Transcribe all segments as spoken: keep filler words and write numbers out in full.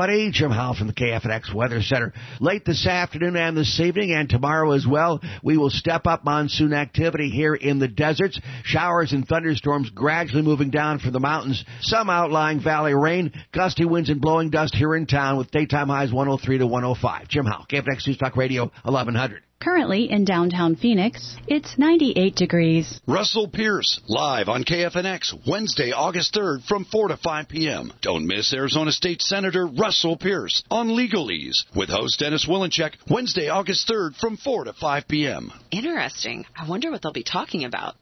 But hey, Jim Howell from the K F N X Weather Center. Late this afternoon and this evening and tomorrow as well, we will step up monsoon activity here in the deserts. Showers and thunderstorms gradually moving down from the mountains. Some outlying valley rain, gusty winds and blowing dust here in town with daytime highs one oh three to one oh five. Jim Howell, K F N X News Talk Radio, eleven hundred. Currently in downtown Phoenix, it's ninety-eight degrees. Russell Pearce, live on K F N X, Wednesday, August third from four to five p.m. Don't miss Arizona State Senator Russell Pearce on Legalese with host Dennis Wilenchik, Wednesday, August third from four to five p.m. Interesting. I wonder what they'll be talking about.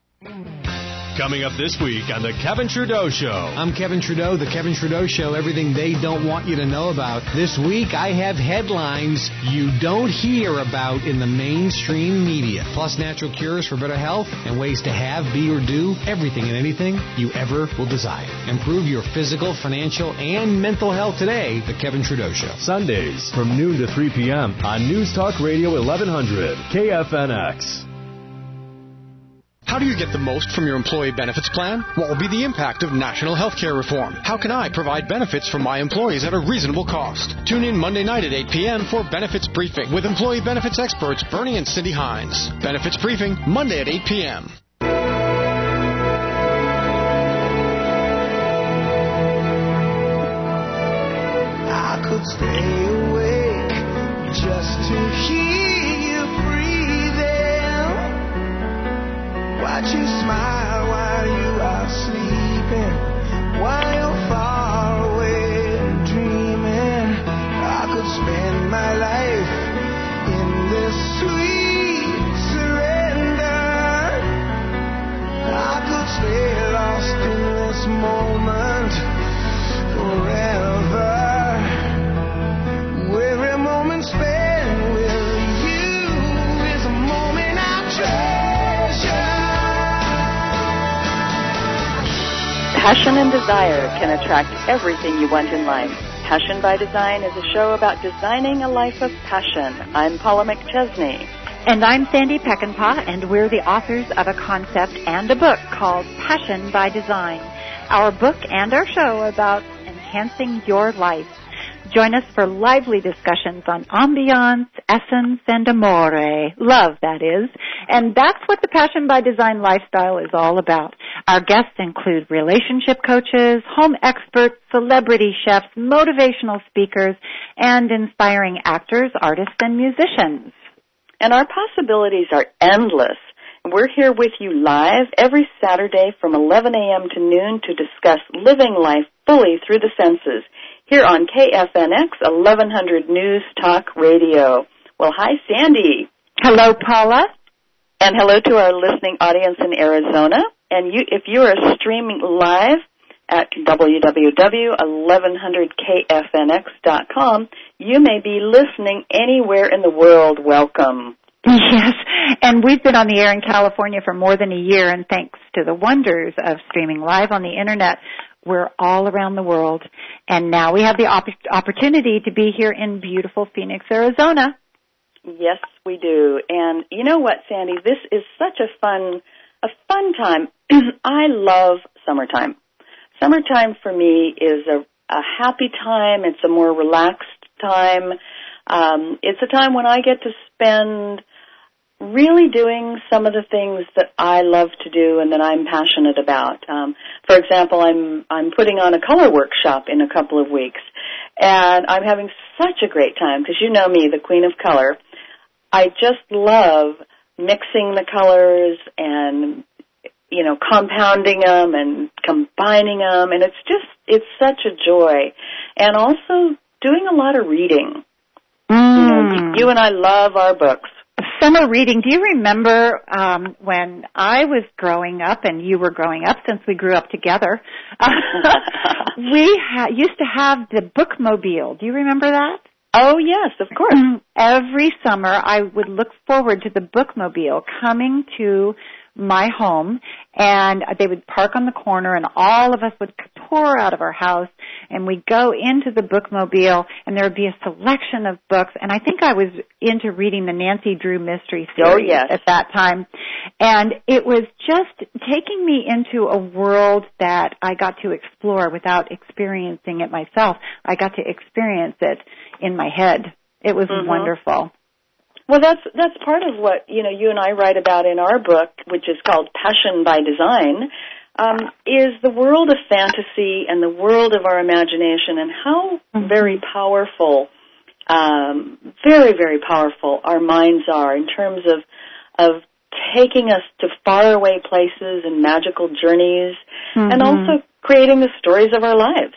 Coming up this week on The Kevin Trudeau Show. I'm Kevin Trudeau, The Kevin Trudeau Show, everything they don't want you to know about. This week, I have headlines you don't hear about in the mainstream media. Plus, natural cures for better health and ways to have, be, or do everything and anything you ever will desire. Improve your physical, financial, and mental health today. The Kevin Trudeau Show. Sundays from noon to three p.m. on News Talk Radio eleven hundred, K F N X. How do you get the most from your employee benefits plan? What will be the impact of national healthcare reform? How can I provide benefits for my employees at a reasonable cost? Tune in Monday night at eight p.m. for Benefits Briefing with employee benefits experts Bernie and Cindy Hines. Benefits Briefing, Monday at eight p.m. I could stay awake just to hear. Watch you smile while you are sleeping, while you're far away and dreaming. I could spend my life in this sweet surrender. I could stay lost in this moment forever. Every moment spent with you is a moment I treasure. Passion and desire can attract everything you want in life. Passion by Design is a show about designing a life of passion. I'm Paula McChesney. And I'm Sandy Peckinpah, and we're the authors of a concept and a book called Passion by Design. Our book and our show are about enhancing your life. Join us for lively discussions on ambiance, essence, and amore. Love, that is. And that's what the Passion by Design lifestyle is all about. Our guests include relationship coaches, home experts, celebrity chefs, motivational speakers, and inspiring actors, artists, and musicians. And our possibilities are endless. We're here with you live every Saturday from eleven a.m. to noon to discuss living life fully through the senses. Here on K F N X eleven hundred News Talk Radio. Well, hi, Sandy. Hello, Paula. And hello to our listening audience in Arizona. And you, if you are streaming live at w w w dot eleven hundred k f n x dot com, you may be listening anywhere in the world. Welcome. Yes, and we've been on the air in California for more than a year, and thanks to the wonders of streaming live on the Internet, we're all around the world, and now we have the op- opportunity to be here in beautiful Phoenix, Arizona. Yes, we do. And you know what, Sandy? This is such a fun, a fun time. I love summertime. Summertime for me is a, a happy time. It's a more relaxed time. Um, it's a time when I get to spend really doing some of the things that I love to do and that I'm passionate about. Um, for example, I'm I'm putting on a color workshop in a couple of weeks, and I'm having such a great time because you know me, the queen of color. I just love mixing the colors and, you know, compounding them and combining them, and it's just it's such a joy. And also doing a lot of reading. Mm. You know, you and I love our books. Summer reading. Do you remember um, when I was growing up and you were growing up, since we grew up together, uh, we ha- used to have the bookmobile. Do you remember that? Oh, yes, of course. Every summer I would look forward to the bookmobile coming to my home, and they would park on the corner, and all of us would tour out of our house, and we'd go into the bookmobile, and there would be a selection of books. And I think I was into reading the Nancy Drew mystery series oh, yes. at that time. And it was just taking me into a world that I got to explore without experiencing it myself. I got to experience it in my head. It was mm-hmm. wonderful. Well, that's that's part of what, you know, you and I write about in our book, which is called Passion by Design, um, is the world of fantasy and the world of our imagination, and how mm-hmm. very powerful, um, very, very powerful our minds are in terms of of taking us to faraway places and magical journeys, mm-hmm. and also creating the stories of our lives.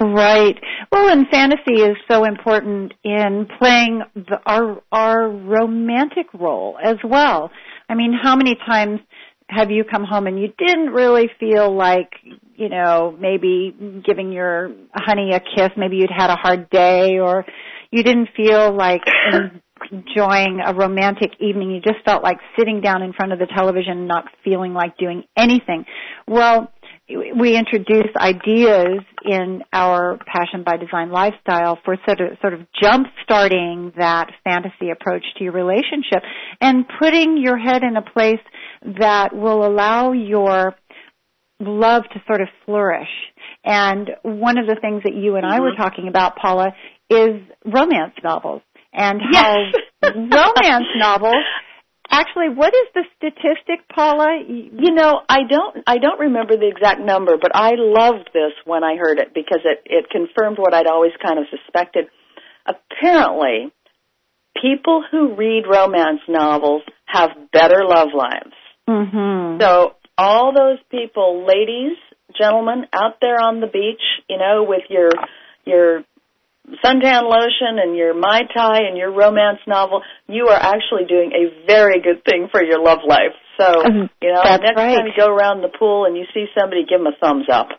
Right. Well, and fantasy is so important in playing the, our our romantic role as well. I mean, how many times have you come home and you didn't really feel like, you know, maybe giving your honey a kiss? Maybe you'd had a hard day, or you didn't feel like enjoying a romantic evening. You just felt like sitting down in front of the television, not feeling like doing anything. Well, we introduce ideas in our Passion by Design lifestyle for sort of, sort of jump-starting that fantasy approach to your relationship and putting your head in a place that will allow your love to sort of flourish. And one of the things that you and I were talking about, Paula, is romance novels and how yes. romance novels Actually, what is the statistic, Paula? You know, I don't I don't remember the exact number, but I loved this when I heard it because it, it confirmed what I'd always kind of suspected. Apparently, people who read romance novels have better love lives. Mm-hmm. So all those people, ladies, gentlemen, out there on the beach, you know, with your your... suntan lotion and your Mai Tai and your romance novel, you are actually doing a very good thing for your love life. So, you know, That's next right. time you go around the pool and you see somebody, give them a thumbs up.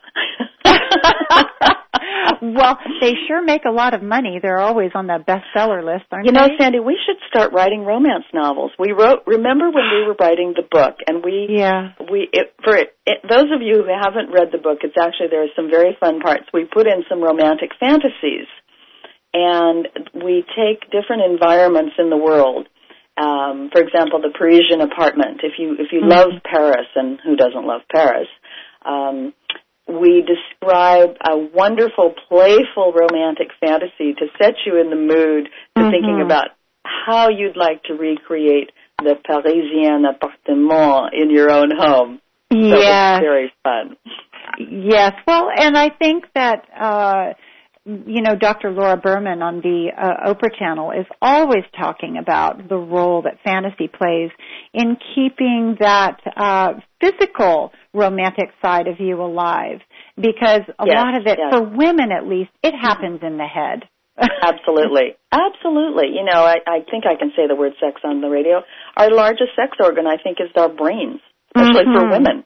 Well, they sure make a lot of money. They're always on the bestseller list, aren't you they? You know, Sandy, we should start writing romance novels. We wrote, remember when we were writing the book, and we, yeah. we it, for it, it, those of you who haven't read the book, it's actually, there are some very fun parts. We put in some romantic fantasies. And we take different environments in the world. Um, for example, the Parisian apartment. If you if you mm-hmm. love Paris, and who doesn't love Paris, um, we describe a wonderful, playful, romantic fantasy to set you in the mood to mm-hmm. thinking about how you'd like to recreate the Parisian appartement in your own home. Yes. So it's very fun. Yes. Well, and I think that... Uh, You know, Doctor Laura Berman on the uh, Oprah Channel is always talking about the role that fantasy plays in keeping that uh, physical romantic side of you alive, because a yes, lot of it, yes. for women at least, it happens in the head. Absolutely. Absolutely. You know, I, I think I can say the word sex on the radio. Our largest sex organ, I think, is our brains, especially mm-hmm. for women.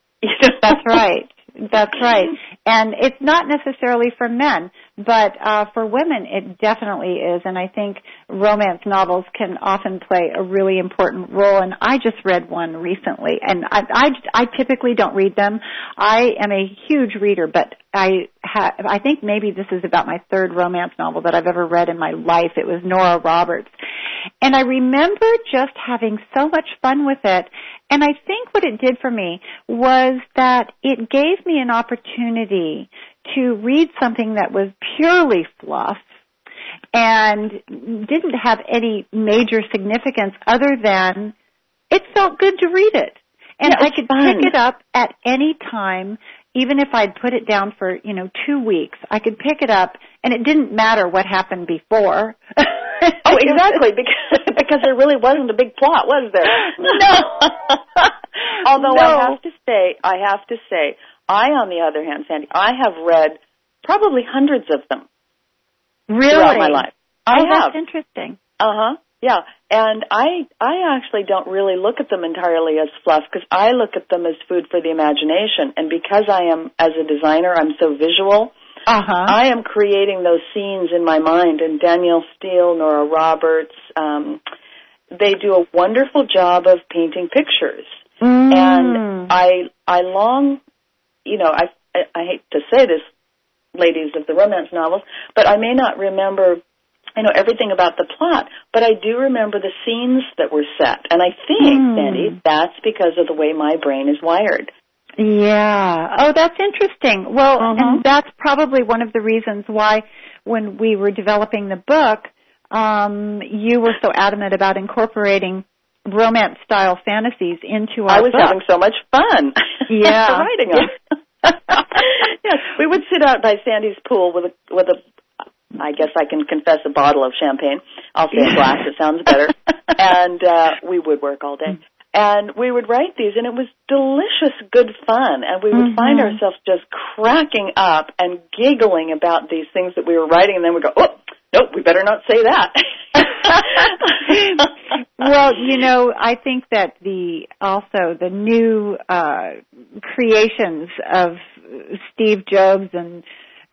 That's right. That's right. And it's not necessarily for men, but uh, for women it definitely is. And I think romance novels can often play a really important role. And I just read one recently, and I, I, I typically don't read them. I am a huge reader, but I, ha- I think maybe this is about my third romance novel that I've ever read in my life. It was Nora Roberts. And I remember just having so much fun with it. And I think what it did for me was that it gave me an opportunity to read something that was purely fluff and didn't have any major significance other than it felt good to read it. And yeah, I could fun. pick it up at any time, even if I'd put it down for, you know, two weeks. I could pick it up, and it didn't matter what happened before. Oh, exactly, because because there really wasn't a big plot, was there? No. Although no. I have to say, I have to say, I, on the other hand, Sandy, I have read probably hundreds of them. Really? Throughout my life. I oh, have. That's interesting. Uh-huh, yeah. And I I actually don't really look at them entirely as fluff, because I look at them as food for the imagination. And because I am, as a designer, I'm so visual, uh-huh. I am creating those scenes in my mind. And Danielle Steele, Nora Roberts, um, they do a wonderful job of painting pictures. Mm. And I I long, you know, I, I I hate to say this, ladies of the romance novels, but I may not remember, you know, everything about the plot, but I do remember the scenes that were set. And I think, mm. Sandy, that's because of the way my brain is wired. Yeah. Oh, that's interesting. Well, uh-huh. and that's probably one of the reasons why when we were developing the book, um, you were so adamant about incorporating romance-style fantasies into our book. I was book. having so much fun. Yeah. writing them. Yes, we would sit out by Sandy's pool with a, with a, I guess I can confess, a bottle of champagne. I'll say a glass. It sounds better. And uh, we would work all day. And we would write these, and it was delicious, good fun. And we would mm-hmm. find ourselves just cracking up and giggling about these things that we were writing. And then we'd go, oh, nope, we better not say that. Well, you know, I think that the also the new uh, creations of Steve Jobs and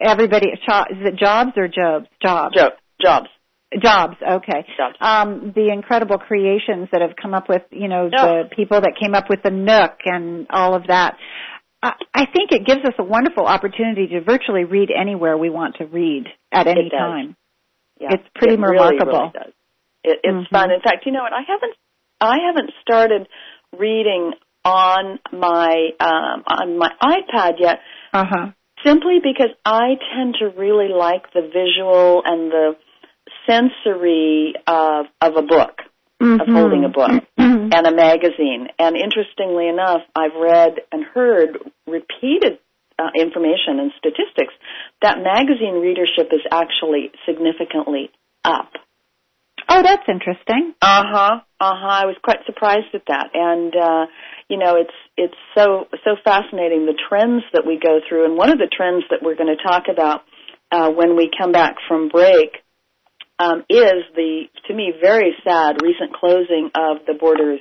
everybody, is it Jobs or Jobs? Jobs. Jo- Jobs. Jobs, okay. Jobs. Um, the incredible creations that have come up with, you know, no. the people that came up with the Nook and all of that. I, I think it gives us a wonderful opportunity to virtually read anywhere we want to read at any time. Yeah. It's pretty it remarkable. Really, really does. It, it's mm-hmm. fun. In fact, you know what? I haven't, I haven't started reading on my um, on my iPad yet. Uh huh. Simply because I tend to really like the visual and the sensory of, of a book, mm-hmm. of holding a book mm-hmm. and a magazine. And interestingly enough, I've read and heard repeated uh, information and statistics that magazine readership is actually significantly up. Oh, that's interesting. Uh-huh, uh-huh. I was quite surprised at that. And, uh, you know, it's it's so so fascinating, the trends that we go through. And one of the trends that we're going to talk about uh, when we come back from break Um, is the, to me, very sad recent closing of the Borders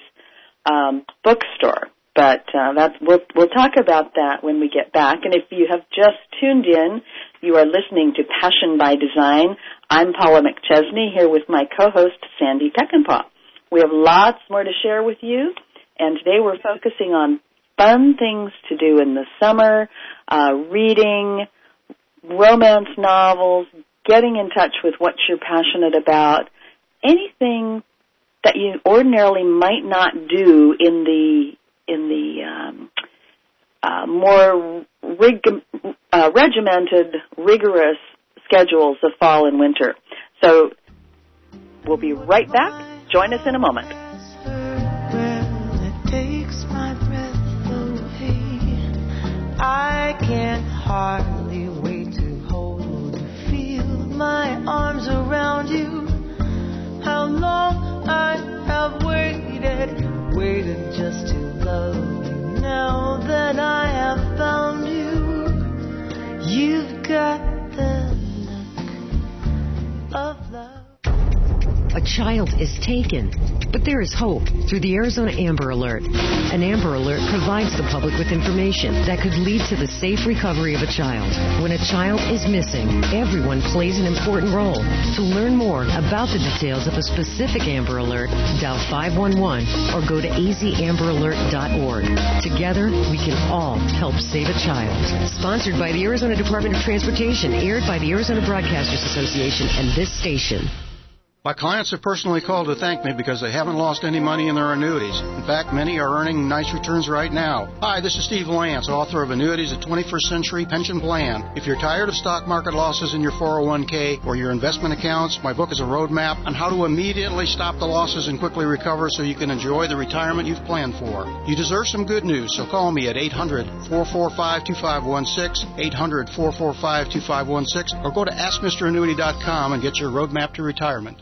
um, bookstore. But uh, that's we'll, we'll talk about that when we get back. And if you have just tuned in, you are listening to Passion by Design. I'm Paula McChesney here with my co-host, Sandy Peckinpah. We have lots more to share with you, and today we're focusing on fun things to do in the summer, uh, reading, romance novels, getting in touch with what you're passionate about, anything that you ordinarily might not do in the in the um, uh, more rig- uh, regimented, rigorous schedules of fall and winter. So we'll be right back. Join us in a moment. I can hardly wait to my arms around you. How long I have waited, waited just to love you. Now that I have found you, you've got the look of love. A child is taken, but there is hope through the Arizona Amber Alert. An Amber Alert provides the public with information that could lead to the safe recovery of a child. When a child is missing, everyone plays an important role. To learn more about the details of a specific Amber Alert, dial five one one or go to a z amber alert dot org. Together, we can all help save a child. Sponsored by the Arizona Department of Transportation, aired by the Arizona Broadcasters Association and this station. My clients have personally called to thank me because they haven't lost any money in their annuities. In fact, many are earning nice returns right now. Hi, this is Steve Lance, author of Annuities, a twenty-first Century Pension Plan. If you're tired of stock market losses in your four oh one k or your investment accounts, my book is a roadmap on how to immediately stop the losses and quickly recover so you can enjoy the retirement you've planned for. You deserve some good news, so call me at eight hundred four four five two five one six, eight hundred four four five two five one six, or go to ask mister annuity dot com and get your roadmap to retirement.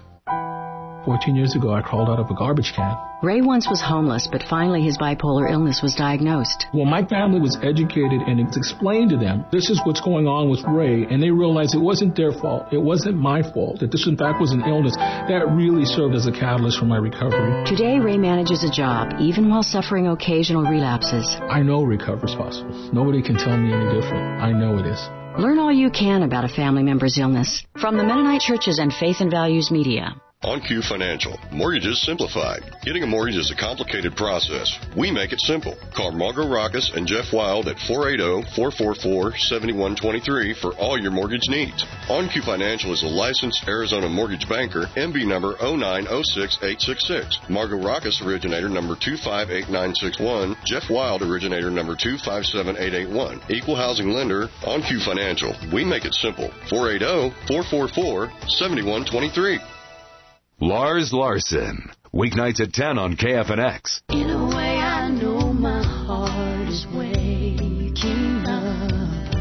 fourteen years ago, I crawled out of a garbage can. Ray once was homeless, but finally his bipolar illness was diagnosed. Well, my family was educated, and it explained to them, this is what's going on with Ray, and they realized it wasn't their fault. It wasn't my fault, that this, in fact, was an illness. That really served as a catalyst for my recovery. Today, Ray manages a job, even while suffering occasional relapses. I know recovery is possible. Nobody can tell me any different. I know it is. Learn all you can about a family member's illness from the Mennonite Churches and Faith and Values Media. On Q Financial. Mortgages simplified. Getting a mortgage is a complicated process. We make it simple. Call Margot Rockus and Jeff Wild at four eight zero, four four four, seven one two three for all your mortgage needs. On Q Financial is a licensed Arizona mortgage banker, M B number zero nine zero six eight six six. Margot Rockus, originator number two five eight nine six one. Jeff Wild, originator number two five seven eight eight one. Equal housing lender. On Q Financial. We make it simple. four eight zero, four four four, seven one two three. Lars Larson, weeknights at ten on K F N X. In a way I know my heart is waking up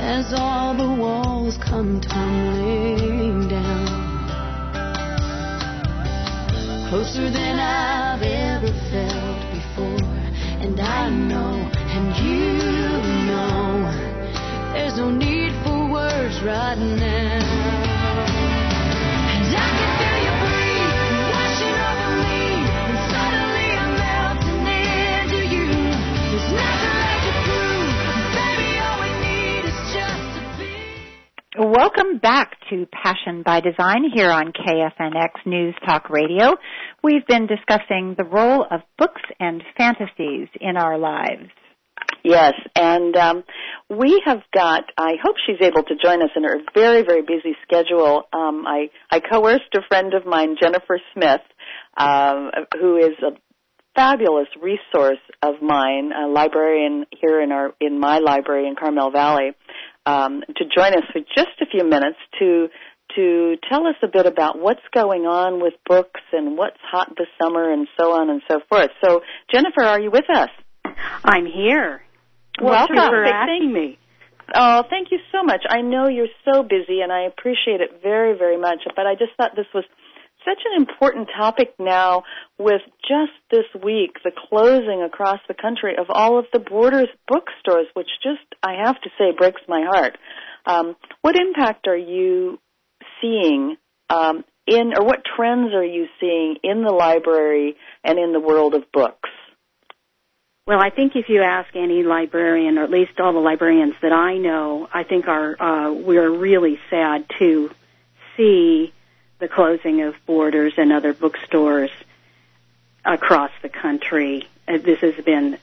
as all the walls come tumbling down, closer than I've ever felt before. And I know, and you know, there's no need for words right now. Welcome back to Passion by Design here on K F N X News Talk Radio. We've been discussing the role of books and fantasies in our lives. Yes, and um, we have got, I hope she's able to join us in her very, very busy schedule. Um, I, I coerced a friend of mine, Jennifer Smith, uh, who is a fabulous resource of mine, a librarian here in our in my library in Carmel Valley, um, to join us for just a few minutes to to tell us a bit about what's going on with books and what's hot this summer and so on and so forth. So, Jennifer, are you with us? I'm here. Welcome. Welcome for asking me. Oh, thank you so much. I know you're so busy, and I appreciate it very, very much. But I just thought this was such an important topic now with just this week, the closing across the country of all of the Borders bookstores, which just, I have to say, breaks my heart. Um, what impact are you seeing um, in, or what trends are you seeing in the library and in the world of books? Well, I think if you ask any librarian, or at least all the librarians that I know, I think are uh, we're really sad to see the closing of Borders and other bookstores across the country. Uh, this has been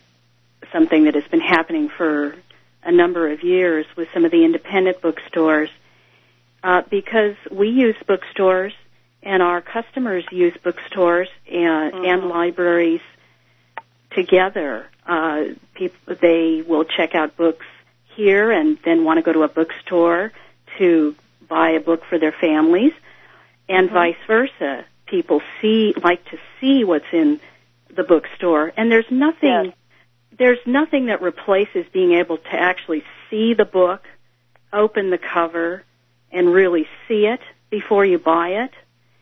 something that has been happening for a number of years with some of the independent bookstores, uh, because we use bookstores and our customers use bookstores and, mm-hmm. and libraries together. Uh, people, they will check out books here and then want to go to a bookstore to buy a book for their families, and mm-hmm. vice versa. People see like to see what's in the bookstore, and there's nothing yes. there's nothing that replaces being able to actually see the book, open the cover, and really see it before you buy it.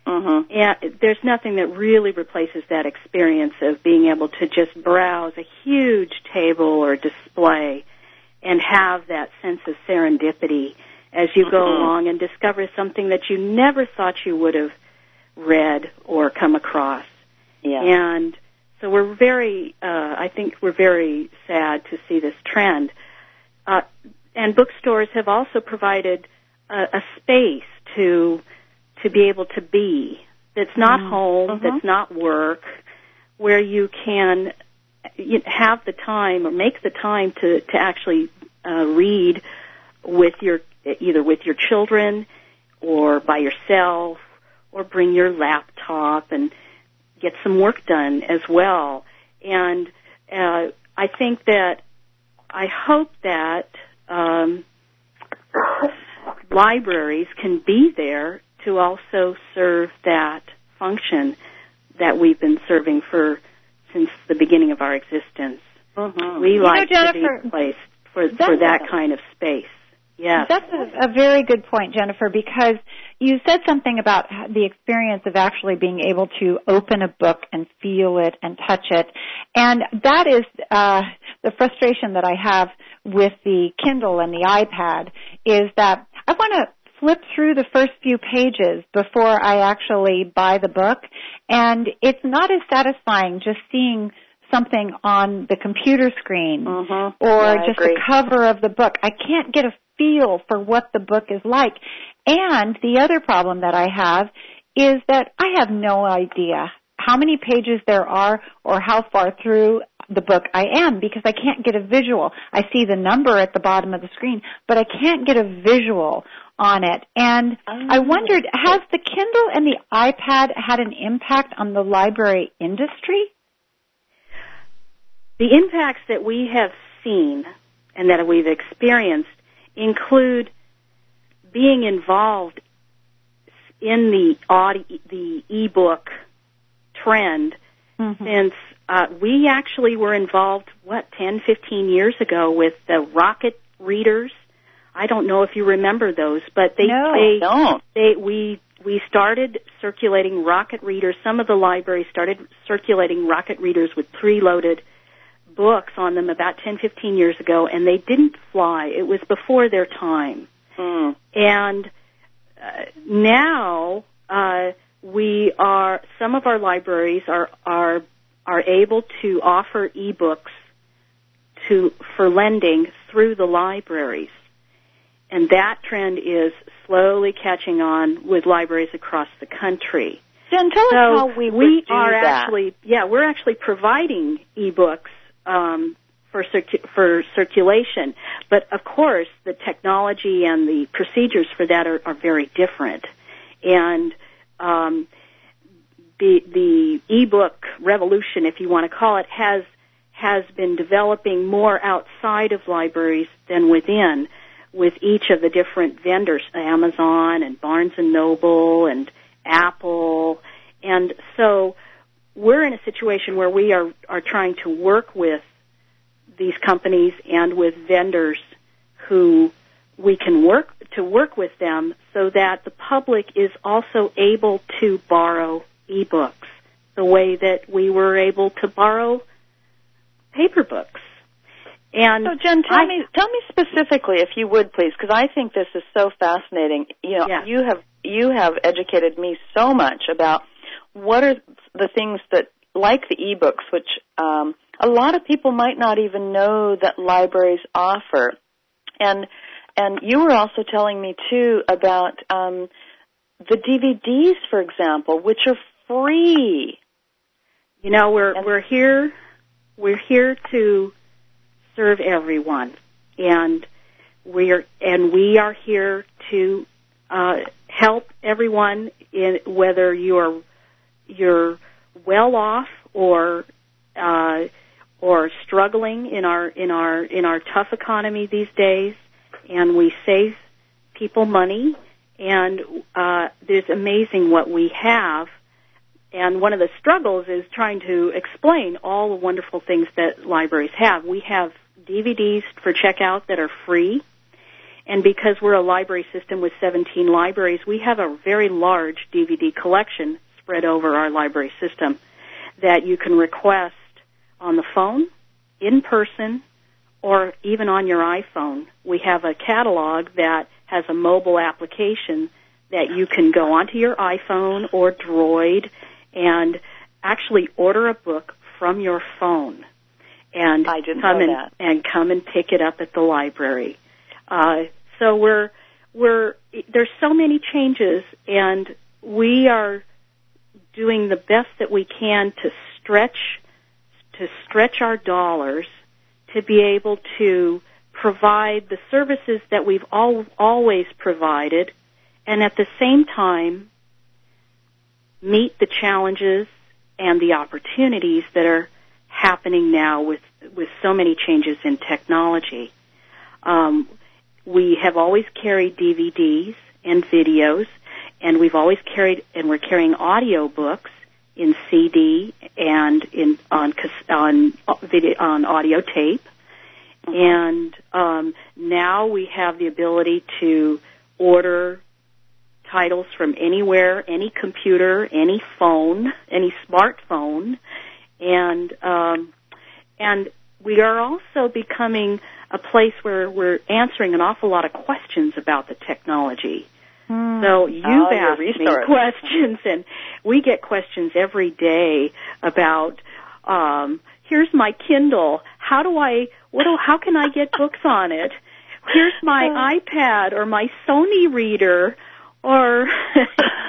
Mm-hmm. And there's nothing that really replaces that experience of being able to just browse a huge table or display and have that sense of serendipity as you go mm-hmm. along and discover something that you never thought you would have read or come across. Yeah. And so we're very, uh, I think we're very sad to see this trend. Uh, and bookstores have also provided a, a space to... to be able to be, that's not mm-hmm. home, uh-huh. that's not work, where you can have the time or make the time to, to actually uh, read with your either with your children or by yourself, or bring your laptop and get some work done as well. And uh, I think that, I hope that um, libraries can be there to also serve that function that we've been serving for since the beginning of our existence. Mm-hmm. We you like know, Jennifer, to be a place for, for that a, kind of space. Yes. That's a, a very good point, Jennifer, because you said something about the experience of actually being able to open a book and feel it and touch it. And that is uh, the frustration that I have with the Kindle and the iPad, is that I want to flip through the first few pages before I actually buy the book, and it's not as satisfying just seeing something on the computer screen mm-hmm. or yeah, just the cover of the book. I can't get a feel for what the book is like, And the other problem that I have is that I have no idea how many pages there are or how far through the book I am, because I can't get a visual. I see the number at the bottom of the screen, but I can't get a visual on it. And oh. I wondered, has the Kindle and the iPad had an impact on the library industry? The impacts that we have seen and that we've experienced include being involved in the audio, the e-book trend, mm-hmm. since uh, we actually were involved, what, ten, fifteen years ago with the Rocket Readers. I don't know if you remember those, but they no, they, don't. they we we started circulating Rocket Readers. Some of the libraries started circulating Rocket Readers with preloaded books on them about ten, fifteen years ago, and they didn't fly. It was before their time. Mm. And uh, now uh, we are, some of our libraries are are are able to offer ebooks to for lending through the libraries. And that trend is slowly catching on with libraries across the country. Jen, tell us how we would do that. Actually, yeah, we're actually providing ebooks um, for circu- for circulation, but of course the technology and the procedures for that are, are very different. And um, the the ebook revolution, if you want to call it, has has been developing more outside of libraries than within, with each of the different vendors, Amazon and Barnes and Noble and Apple. And so we're in a situation where we are, are trying to work with these companies and with vendors who we can work to work with them so that the public is also able to borrow ebooks the way that we were able to borrow paper books. And so, Jen, tell I, me, tell me specifically, if you would, please, because I think this is so fascinating. You know, yeah. you have you have educated me so much about what are the things that, like the ebooks, which um, a lot of people might not even know that libraries offer. And and you were also telling me too about um, the D V Ds, for example, which are free. You know, we're and, we're here we're here to. serve everyone, and we're and we are here to uh, help everyone, in whether you're you're well off or uh, or struggling in our in our in our tough economy these days. And we save people money, and uh, it's amazing what we have. And one of the struggles is trying to explain all the wonderful things that libraries have. We have D V Ds for checkout that are free, and because we're a library system with seventeen libraries, we have a very large D V D collection spread over our library system that you can request on the phone, in person, or even on your iPhone. We have a catalog that has a mobile application that you can go onto your iPhone or Droid and actually order a book from your phone, and I didn't come know and, that. and come and pick it up at the library. Uh, so we're we're there's so many changes, and we are doing the best that we can to stretch to stretch our dollars to be able to provide the services that we've all, always provided, and at the same time meet the challenges and the opportunities that are happening now with, with so many changes in technology. Um, we have always carried D V Ds and videos, and we've always carried, and we're carrying audio books in C D and in on on video, on audio tape. And um, now we have the ability to order titles from anywhere, any computer, any phone, any smartphone, and um, and we are also becoming a place where we're answering an awful lot of questions about the technology. Mm. So you've oh, asked me questions, and we get questions every day about, um, here's my Kindle, how do I, what do, how can I get books on it? Here's my iPad or my Sony reader. or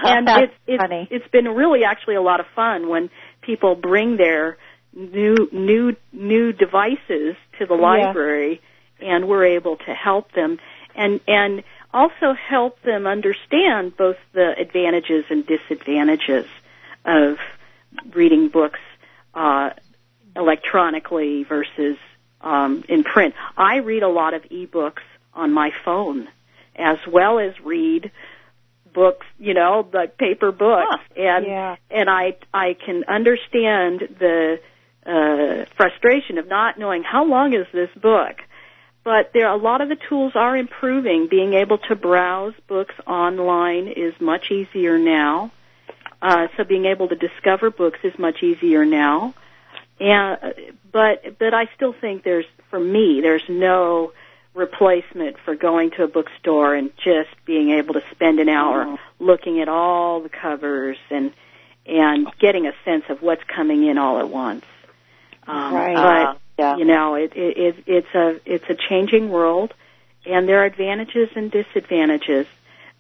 and it's, it's funny. It's been really actually a lot of fun when people bring their new new new devices to the library, yeah. and we're able to help them and and also help them understand both the advantages and disadvantages of reading books uh, electronically versus um, in print. I read a lot of e-books on my phone, as well as read books, you know, like paper books, huh. and yeah. and I I can understand the uh, frustration of not knowing how long is this book. But there, a lot of the tools are improving. Being able to browse books online is much easier now. Uh, so being able to discover books is much easier now. And but but I still think there's, for me, there's no replacement for going to a bookstore and just being able to spend an hour oh. looking at all the covers and and getting a sense of what's coming in all at once. Um, right. But, Yeah. You know, it, it, it's a it's a changing world, and there are advantages and disadvantages.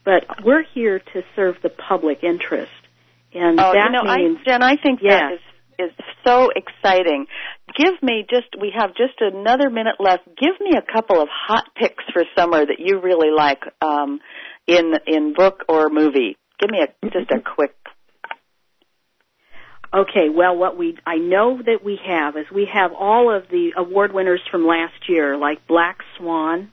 But we're here to serve the public interest, and oh, that you know, means I, Jen, I think yes. that is, is so exciting. Give me just we have just another minute left. Give me a couple of hot picks for summer that you really like um, in in book or movie. Give me a, just a quick. Okay, well, what we I know that we have is we have all of the award winners from last year, like Black Swan.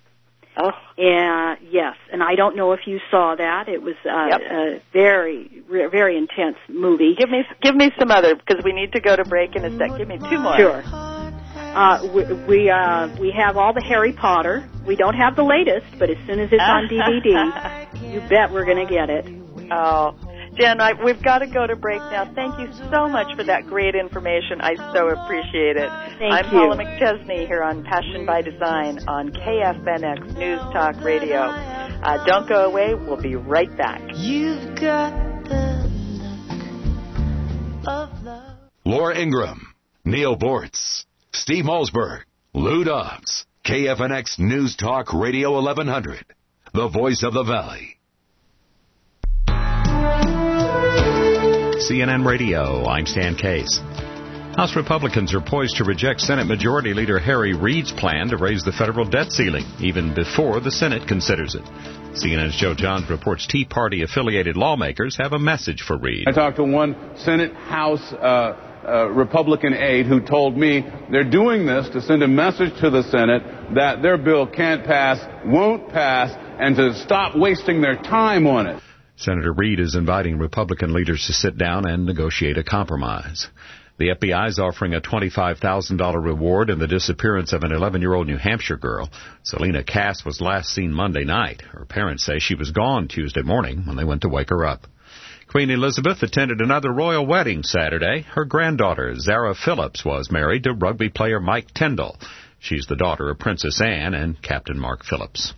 Oh. And, yes, and I don't know if you saw that. It was uh, yep. a very, very intense movie. Give me give me some other, because we need to go to break in a sec. Give me two more. Sure. Uh, we we, uh, we have all the Harry Potter. We don't have the latest, but as soon as it's on D V D, you bet we're going to get it. Oh, Jen, I, we've got to go to break now. Thank you so much for that great information. I so appreciate it. Thank I'm you. Paula McChesney here on Passion by Design on K F N X News Talk Radio. Uh, don't go away. We'll be right back. You've got the look of love. Laura Ingram, Neil Bortz, Steve Malzberg, Lou Dobbs, K F N X News Talk Radio eleven hundred, the voice of the valley. C N N Radio, I'm Stan Case. House Republicans are poised to reject Senate Majority Leader Harry Reid's plan to raise the federal debt ceiling, even before the Senate considers it. C N N's Joe Johns reports Tea Party-affiliated lawmakers have a message for Reid. I talked to one Senate House uh, uh, Republican aide who told me they're doing this to send a message to the Senate that their bill can't pass, won't pass, and to stop wasting their time on it. Senator Reid is inviting Republican leaders to sit down and negotiate a compromise. The F B I is offering a twenty-five thousand dollars reward in the disappearance of an eleven-year-old New Hampshire girl. Selena Cass was last seen Monday night. Her parents say she was gone Tuesday morning when they went to wake her up. Queen Elizabeth attended another royal wedding Saturday. Her granddaughter, Zara Phillips, was married to rugby player Mike Tyndall. She's the daughter of Princess Anne and Captain Mark Phillips.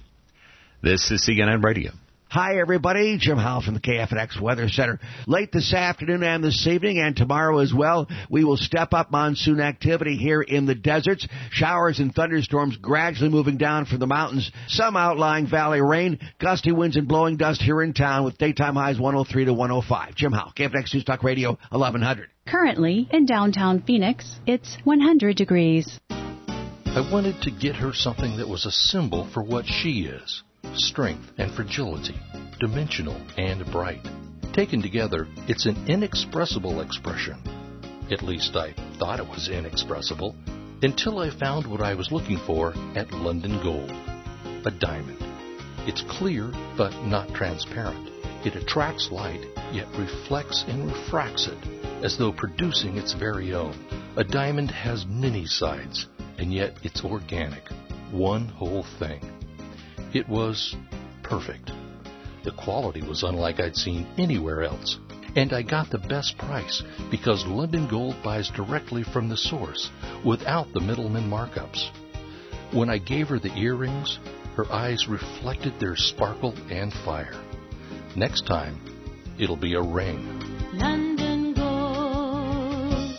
This is C N N Radio. Hi, everybody. Jim Howell from the K F N X Weather Center. Late this afternoon and this evening and tomorrow as well, we will step up monsoon activity here in the deserts. Showers and thunderstorms gradually moving down from the mountains. Some outlying valley rain, gusty winds and blowing dust here in town with daytime highs one oh three to one oh five. Jim Howell, K F N X News Talk Radio, eleven hundred. Currently in downtown Phoenix, it's one hundred degrees. I wanted to get her something that was a symbol for what she is. Strength and fragility, dimensional and bright. Taken together, it's an inexpressible expression. At least I thought it was inexpressible until I found what I was looking for at London Gold, a diamond. It's clear but not transparent. It attracts light, yet reflects and refracts it, as though producing its very own. A diamond has many sides, and yet it's organic, one whole thing. It was perfect. The quality was unlike I'd seen anywhere else. And I got the best price because London Gold buys directly from the source without the middleman markups. When I gave her the earrings, her eyes reflected their sparkle and fire. Next time, it'll be a ring. London Gold.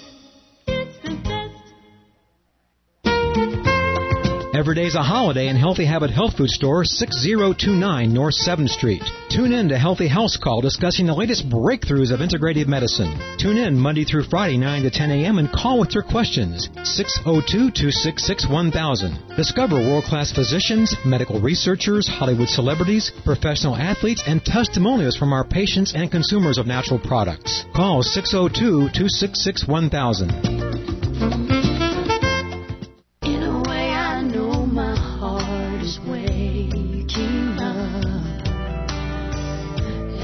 It's the best. Every day's a holiday in Healthy Habit Health Food Store, six oh two nine North seventh Street. Tune in to Healthy House Call discussing the latest breakthroughs of integrative medicine. Tune in Monday through Friday, nine to ten a.m. and call with your questions, six oh two, two six six, one thousand. Discover world-class physicians, medical researchers, Hollywood celebrities, professional athletes, and testimonials from our patients and consumers of natural products. Call six oh two, two six six, one thousand.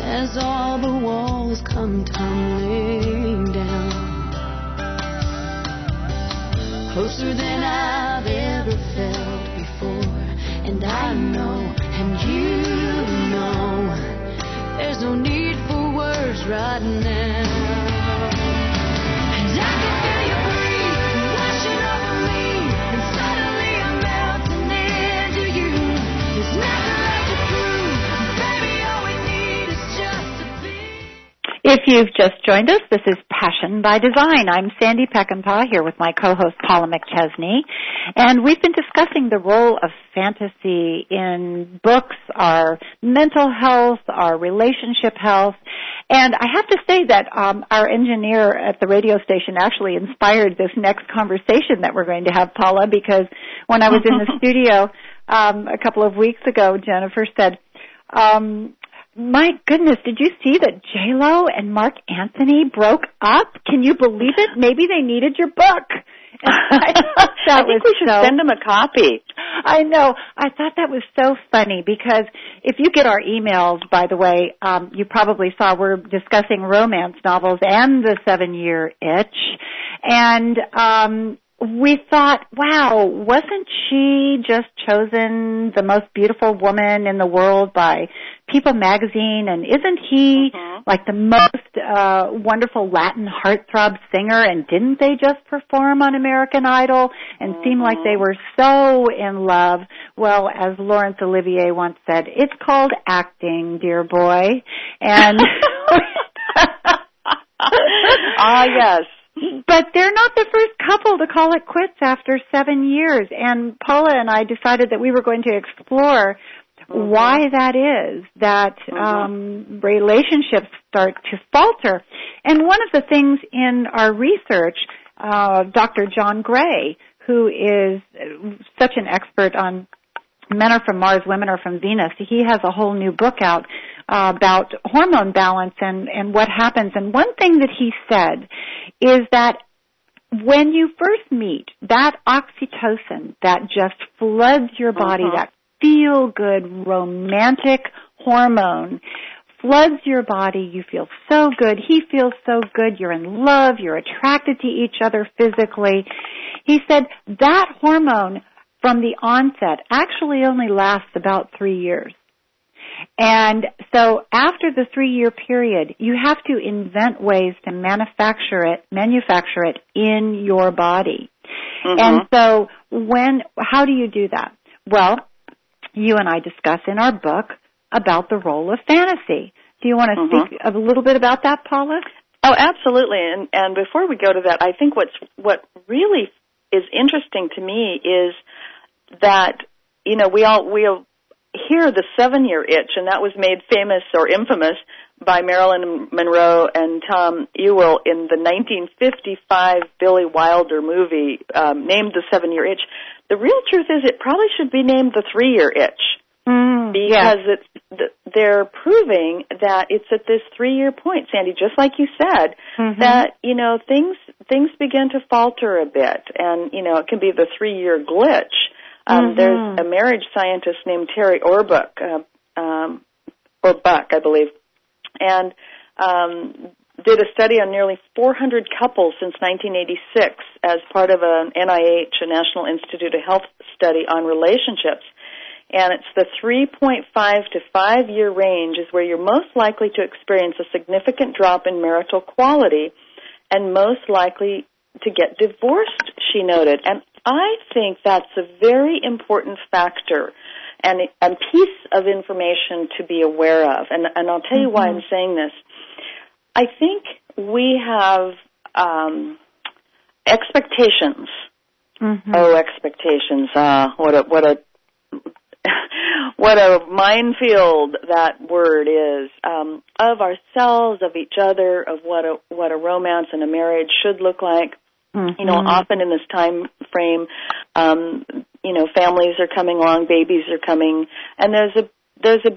As all the walls come tumbling down, closer than I've ever felt before. And I know, and you know, there's no need for words right now. And I can feel you breathe, washing over me, and suddenly I'm melting into you. It's not. If you've just joined us, this is Passion by Design. I'm Sandy Peckinpah here with my co-host Paula McChesney, and we've been discussing the role of fantasy in books, our mental health, our relationship health, and I have to say that um, our engineer at the radio station actually inspired this next conversation that we're going to have, Paula, because when I was in the studio um, a couple of weeks ago, Jennifer said, um, my goodness, did you see that J-Lo and Mark Anthony broke up? Can you believe it? Maybe they needed your book. I thought that I think was we should so, send them a copy. I know. I thought that was so funny because if you get our emails, by the way, um, you probably saw we're discussing romance novels and the seven-year itch. And um we thought, wow, wasn't she just chosen the most beautiful woman in the world by People magazine? And isn't he mm-hmm. like the most uh, wonderful Latin heartthrob singer? And didn't they just perform on American Idol and mm-hmm. seem like they were so in love? Well, as Laurence Olivier once said, it's called acting, dear boy. And ah, yes. But they're not the first couple to call it quits after seven years. And Paula and I decided that we were going to explore mm-hmm. why that is, that mm-hmm. um, relationships start to falter. And one of the things in our research, uh, Doctor John Gray, who is such an expert on men are from Mars, women are from Venus, he has a whole new book out uh, about hormone balance and, and what happens. And one thing that he said is that when you first meet, that oxytocin that just floods your body, uh-huh. that feel-good romantic hormone floods your body, you feel so good, he feels so good, you're in love, you're attracted to each other physically. He said that hormone from the onset actually only lasts about three years. And so after the three-year period, you have to invent ways to manufacture it, manufacture it in your body. Mm-hmm. And so when, how do you do that? Well, you and I discuss in our book about the role of fantasy. Do you want to mm-hmm. speak a little bit about that, Paula? Oh, absolutely. And, and before we go to that, I think what's what really is interesting to me is that, you know, we all we all hear the seven-year itch, and that was made famous or infamous by Marilyn Monroe and Tom Ewell in the nineteen fifty-five Billy Wilder movie um, named The Seven-Year Itch. The real truth is it probably should be named The Three-Year Itch mm, because yes. it's, they're proving that it's at this three-year point, Sandy, just like you said, mm-hmm. that, you know, things things begin to falter a bit, and, you know, it can be the three-year glitch. Um, mm-hmm. There's a marriage scientist named Terry Orbuck, uh, um, Orbuck, I believe, and um, did a study on nearly four hundred couples since nineteen eighty-six as part of an N I H, a National Institute of Health study on relationships. And it's the three point five to five year range is where you're most likely to experience a significant drop in marital quality and most likely to get divorced, she noted. And I think that's a very important factor and a piece of information to be aware of. And, and I'll tell you why I'm saying this. I think we have um, expectations Mm-hmm. Oh, expectations. Ah, what a, what a, what a minefield that word is, um, of ourselves, of each other, of what a, what a romance and a marriage should look like. Mm-hmm. You know, often in this time frame, um, you know, families are coming along, babies are coming, and there's a, there's a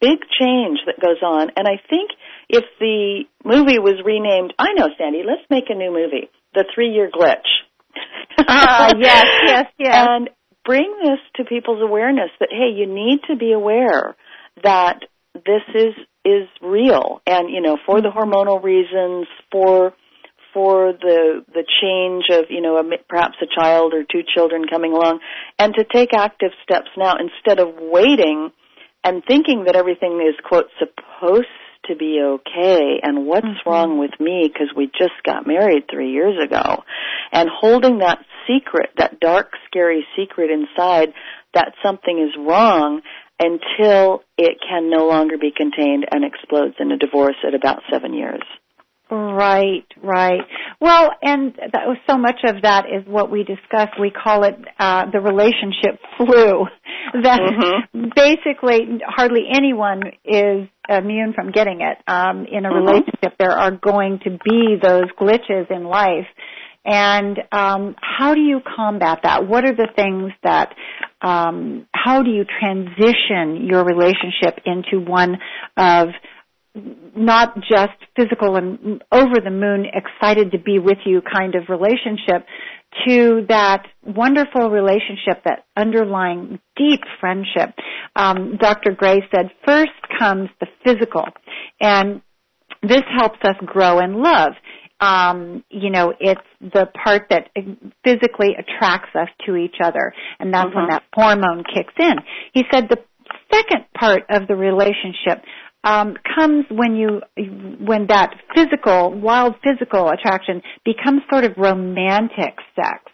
big change that goes on. And I think if the movie was renamed, I know, Sandy, let's make a new movie, The Three-Year Glitch. Ah, yes, yes, yes. And bring this to people's awareness that, hey, you need to be aware that this is is real. And, you know, for the hormonal reasons, for for the the change of, you know, a, perhaps a child or two children coming along, and to take active steps now instead of waiting and thinking that everything is, quote, supposed to be okay, and what's mm-hmm. wrong with me because we just got married three years ago. And holding that secret, that dark, scary secret inside that something is wrong until it can no longer be contained and explodes in a divorce at about seven years. Right, right. Well, and that was so much of that is what we discussed. We call it uh, the relationship flu. That mm-hmm. basically hardly anyone is immune from getting it. Um, in a mm-hmm. relationship, there are going to be those glitches in life. And um, how do you combat that? What are the things that, um, how do you transition your relationship into one of not just physical and over-the-moon, excited-to-be-with-you kind of relationship to that wonderful relationship, that underlying deep friendship? Um, Doctor Gray said, first comes the physical, and this helps us grow in love. Um, you know, it's the part that physically attracts us to each other, and that's mm-hmm. when that hormone kicks in. He said the second part of the relationship Um, comes when you, when that physical, wild physical attraction becomes sort of romantic sex,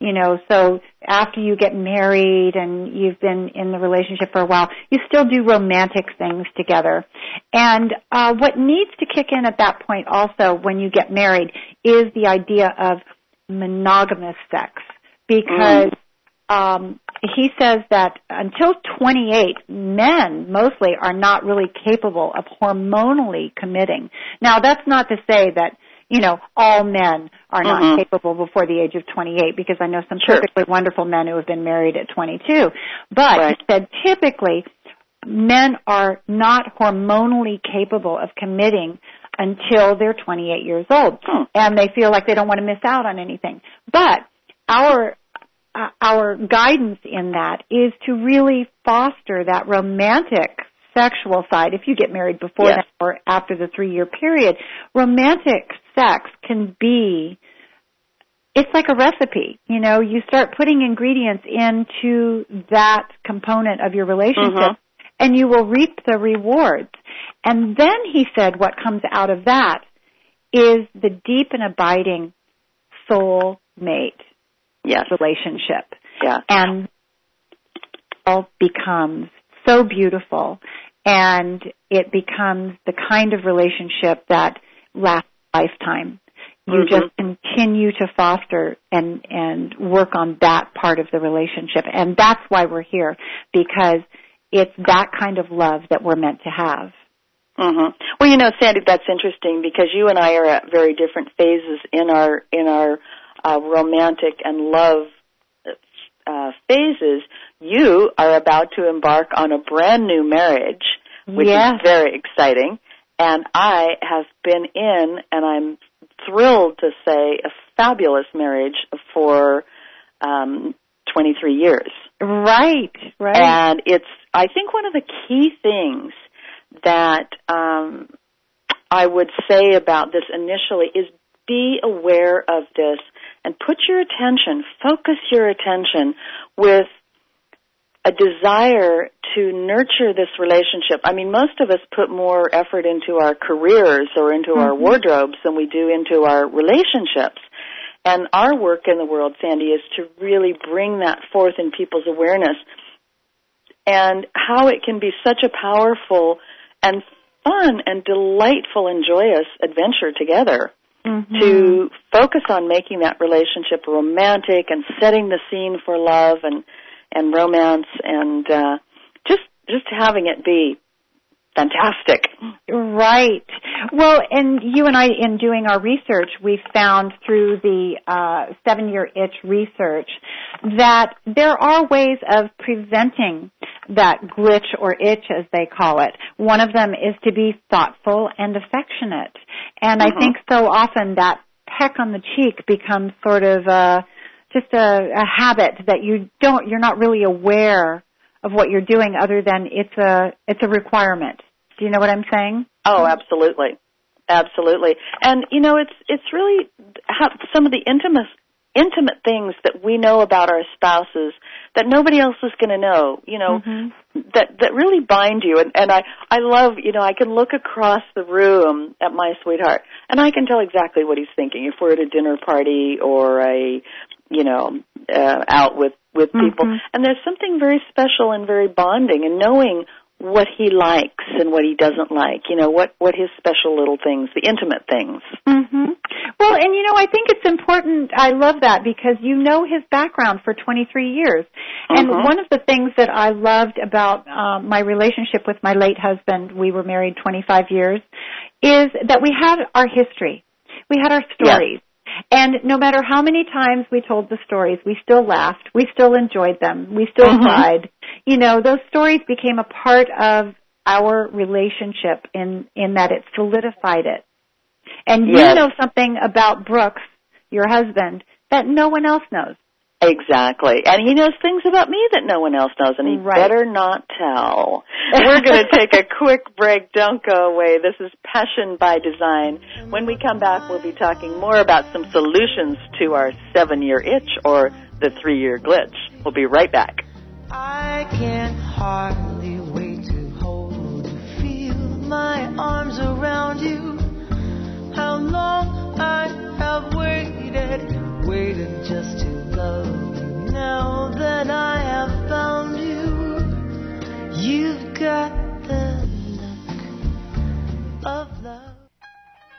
you know, so after you get married and you've been in the relationship for a while, you still do romantic things together. And, uh, what needs to kick in at that point also when you get married is the idea of monogamous sex, because, mm. um, he says that until twenty-eight, men mostly are not really capable of hormonally committing. Now, that's not to say that, you know, all men are not mm-hmm. capable before the age of twenty-eight, because I know some sure. perfectly wonderful men who have been married at twenty-two. But right. he said typically men are not hormonally capable of committing until they're twenty-eight years old, hmm. and they feel like they don't want to miss out on anything. But our Uh, our guidance in that is to really foster that romantic sexual side. If you get married before yes. that or after the three-year period, romantic sex can be, it's like a recipe. You know, you start putting ingredients into that component of your relationship, mm-hmm. and you will reap the rewards. And then he said what comes out of that is the deep and abiding soulmate. Yes. Relationship. Yeah. And it all becomes so beautiful, and it becomes the kind of relationship that lasts a lifetime. You mm-hmm. just continue to foster and, and work on that part of the relationship. And that's why we're here, because it's that kind of love that we're meant to have. Mm-hmm. Well, you know, Sandy, that's interesting, because you and I are at very different phases in our in our Uh, romantic and love uh, phases. You are about to embark on a brand new marriage, which yes. is very exciting. And I have been in, and I'm thrilled to say, a fabulous marriage for um, twenty-three years. Right, right. And it's, I think, one of the key things that um, I would say about this initially is be aware of this and put your attention, focus your attention with a desire to nurture this relationship. I mean, most of us put more effort into our careers or into mm-hmm. our wardrobes than we do into our relationships. And our work in the world, Sandy, is to really bring that forth in people's awareness and how it can be such a powerful and fun and delightful and joyous adventure together. mm-hmm. to focus on making that relationship romantic and setting the scene for love and, and romance and uh, just just having it be fantastic. Right. Well, and you and I, in doing our research, we found through the uh, seven-year itch research that there are ways of preventing that glitch or itch, as they call it. One of them is to be thoughtful and affectionate. And mm-hmm. I think so often that peck on the cheek becomes sort of a, just a, a habit that you don't, you're not really aware of. of what you're doing other than it's a it's a requirement. Do you know what I'm saying? Oh, absolutely. Absolutely. And, you know, it's it's really how some of the intimate, intimate things that we know about our spouses that nobody else is going to know, you know, mm-hmm. that, that really bind you. And, and I, I love, you know, I can look across the room at my sweetheart, and I can tell exactly what he's thinking if we're at a dinner party or a, you know, uh, out with, with people. Mm-hmm. And there's something very special and very bonding in knowing what he likes and what he doesn't like, you know, what, what his special little things, the intimate things. Mm-hmm. Well, and, you know, I think it's important. I love that because you know his background for twenty-three years. And mm-hmm. one of the things that I loved about um, my relationship with my late husband, we were married twenty-five years, is that we had our history. We had our stories. Yes. And no matter how many times we told the stories, we still laughed, we still enjoyed them, we still mm-hmm. cried. You know, those stories became a part of our relationship in, in that it solidified it. And yes. you know something about Brooks, your husband, that no one else knows. Exactly. And he knows things about me that no one else knows, and he right. better not tell. We're going to take a quick break. Don't go away. This is Passion by Design. When we come back, we'll be talking more about some solutions to our seven-year itch or the three-year glitch. We'll be right back. I can hardly wait to hold you, feel my arms around you. How long I have waited, waited just to love you. Now that I have found you, you've got the look of love.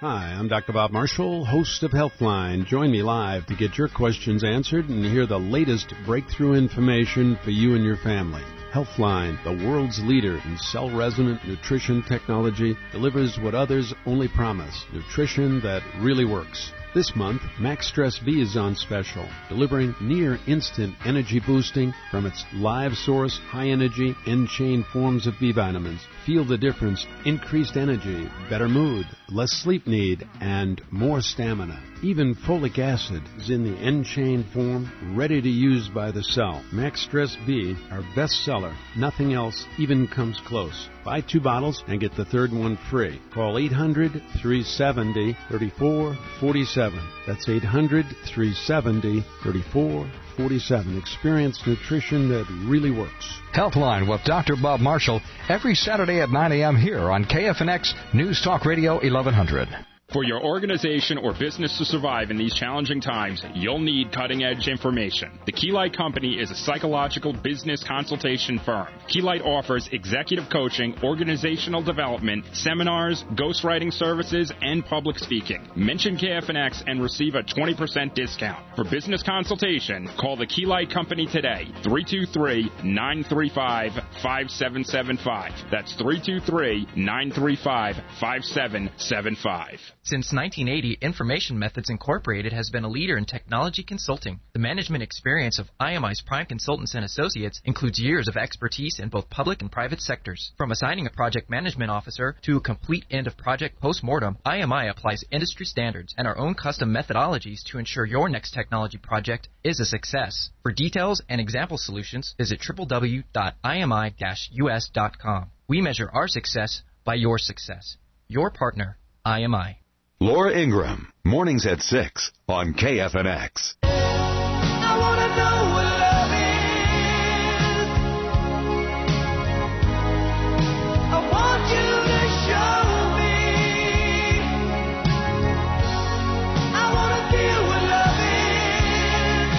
Hi, I'm Doctor Bob Marshall, host of Healthline. Join me live to get your questions answered and hear the latest breakthrough information for you and your family. Healthline, the world's leader in cell-resonant nutrition technology, delivers what others only promise, nutrition that really works. This month, Max Stress B is on special, delivering near-instant energy boosting from its live source, high-energy, end-chain forms of B vitamins. Feel the difference, increased energy, better mood, less sleep need, and more stamina. Even folic acid is in the end-chain form, ready to use by the cell. Max Stress B, our bestseller. Nothing else even comes close. Buy two bottles and get the third one free. Call eight hundred, three seven zero, three four four seven. That's eight hundred, three seven zero, three four four seven. Experience nutrition that really works. Healthline with Doctor Bob Marshall every Saturday at nine a.m. here on K F N X News Talk Radio eleven hundred. For your organization or business to survive in these challenging times, you'll need cutting-edge information. The Keylight Company is a psychological business consultation firm. Keylight offers executive coaching, organizational development, seminars, ghostwriting services, and public speaking. Mention K F N X and receive a twenty percent discount. For business consultation, call the Keylight Company today, three two three, nine three five, five seven seven five. That's three two three, nine three five, five seven seven five. Since nineteen eighty, Information Methods Incorporated has been a leader in technology consulting. The management experience of I M I's prime consultants and associates includes years of expertise in both public and private sectors. From assigning a project management officer to a complete end-of-project post-mortem, I M I applies industry standards and our own custom methodologies to ensure your next technology project is a success. For details and example solutions, visit w w w dot i m i dash u s dot com. We measure our success by your success. Your partner, I M I. Laura Ingram, mornings at six on K F N X. I want to know what love is. I want you to show me. I want to feel what love is.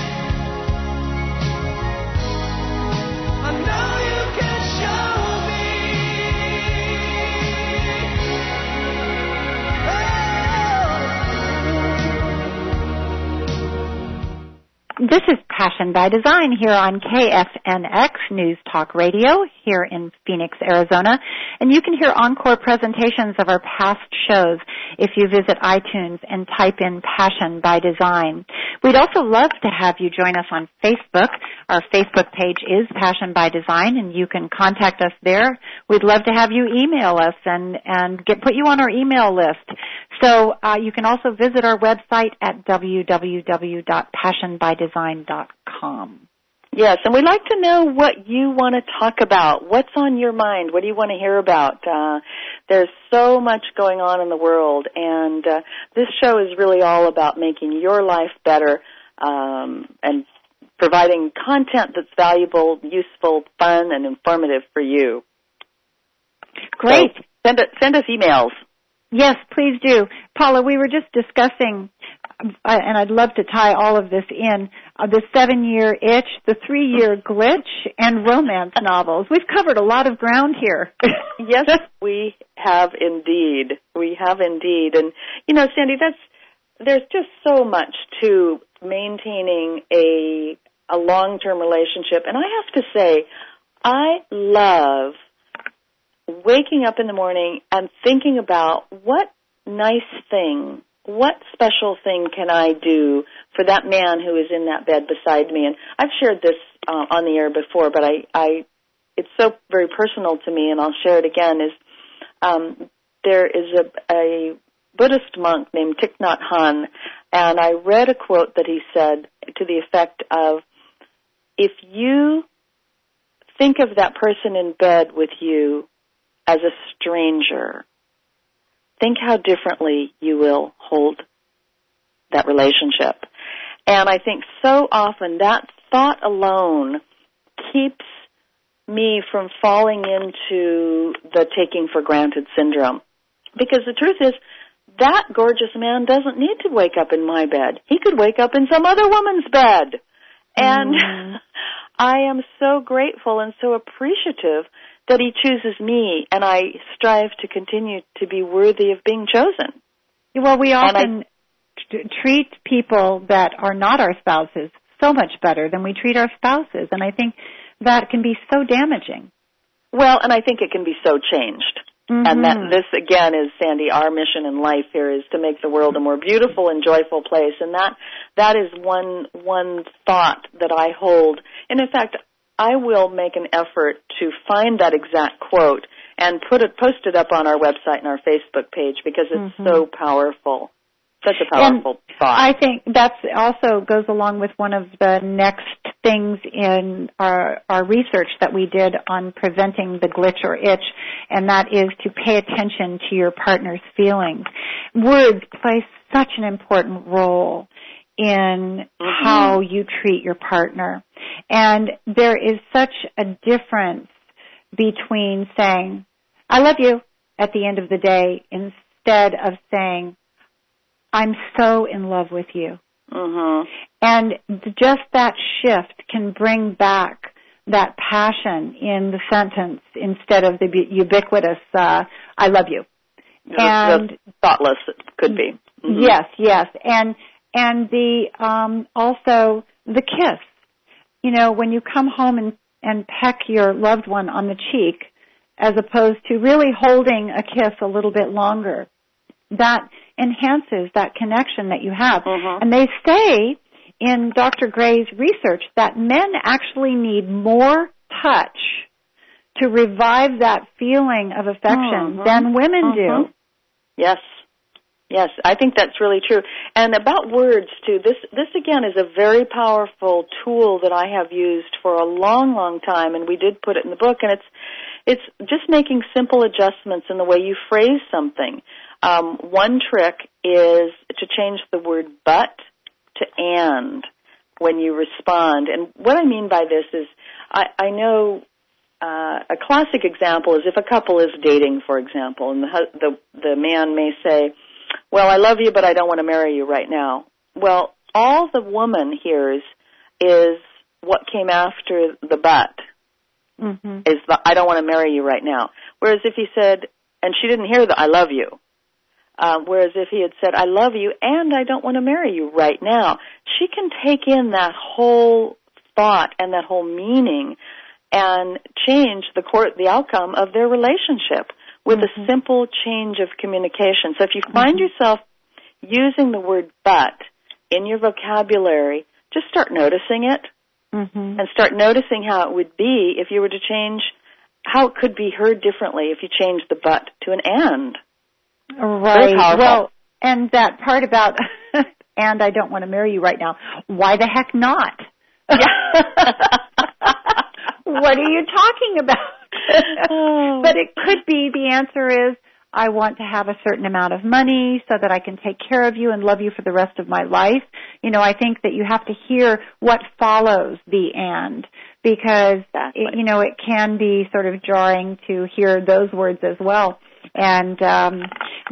I know you can show me. This is Passion by Design here on K F N X News Talk Radio here in Phoenix, Arizona. And you can hear encore presentations of our past shows if you visit iTunes and type in Passion by Design. We'd also love to have you join us on Facebook. Our Facebook page is Passion by Design, and you can contact us there. We'd love to have you email us and, and get put you on our email list. So uh, you can also visit our website at w w w dot passion by design dot com. Yes, and we'd like to know what you want to talk about. What's on your mind? What do you want to hear about? Uh, there's so much going on in the world, and uh, this show is really all about making your life better um, and providing content that's valuable, useful, fun, and informative for you. Great. So send, it, send us emails. Yes, please do. Paula, we were just discussing, and I'd love to tie all of this in, uh, the seven-year itch, the three-year glitch, and romance novels. We've covered a lot of ground here. Yes, we have indeed. We have indeed. And, you know, Sandy, that's there's just so much to maintaining a a long-term relationship. And I have to say, I love waking up in the morning and thinking about what nice thing, what special thing can I do for that man who is in that bed beside me? And I've shared this uh, on the air before, but I, I, it's so very personal to me, and I'll share it again, is um, there is a, a Buddhist monk named Thich Nhat Hanh, and I read a quote that he said to the effect of, if you think of that person in bed with you as a stranger, think how differently you will hold that relationship. And I think so often that thought alone keeps me from falling into the taking for granted syndrome. Because the truth is, that gorgeous man doesn't need to wake up in my bed. He could wake up in some other woman's bed. And mm. I am so grateful and so appreciative that he chooses me, and I strive to continue to be worthy of being chosen. Well, we often I, t- treat people that are not our spouses so much better than we treat our spouses, and I think that can be so damaging. Well, and I think it can be so changed. Mm-hmm. And that this, again, is, Sandy, our mission in life here is to make the world a more beautiful and joyful place, and that that is one one thought that I hold. And, in fact, I will make an effort to find that exact quote and put it, post it up on our website and our Facebook page, because it's mm-hmm. so powerful, such a powerful and thought. I think that also goes along with one of the next things in our, our research that we did on preventing the glitch or itch, and that is to pay attention to your partner's feelings. Words play such an important role in mm-hmm. how you treat your partner. And there is such a difference between saying, I love you, at the end of the day, instead of saying, I'm so in love with you. Mm-hmm. And just that shift can bring back that passion in the sentence instead of the ubiquitous, uh, I love you. And that's thoughtless, it could be. Mm-hmm. Yes, yes. And And the um, also the kiss. You know, when you come home and, and peck your loved one on the cheek, as opposed to really holding a kiss a little bit longer, that enhances that connection that you have. Uh-huh. And they say in Doctor Gray's research that men actually need more touch to revive that feeling of affection uh-huh. than women uh-huh. do. Yes. Yes, I think that's really true. And about words, too, this, this again, is a very powerful tool that I have used for a long, long time, and we did put it in the book, and it's it's just making simple adjustments in the way you phrase something. Um, one trick is to change the word but to and when you respond. And what I mean by this is I, I know uh, a classic example is if a couple is dating, for example, and the the, the man may say, well, I love you, but I don't want to marry you right now. Well, all the woman hears is what came after the but, mm-hmm. is the I don't want to marry you right now. Whereas if he said, and she didn't hear the I love you, Uh, whereas if he had said, I love you and I don't want to marry you right now, she can take in that whole thought and that whole meaning and change the court, the outcome of their relationship with mm-hmm. a simple change of communication. So if you find mm-hmm. yourself using the word but in your vocabulary, just start noticing it mm-hmm. and start noticing how it would be if you were to change, how it could be heard differently if you changed the but to an and. Right. Well, and that part about, and I don't want to marry you right now, why the heck not? What are you talking about? But it could be the answer is, I want to have a certain amount of money so that I can take care of you and love you for the rest of my life. You know, I think that you have to hear what follows the and, because, exactly. it, you know, it can be sort of jarring to hear those words as well. And, um,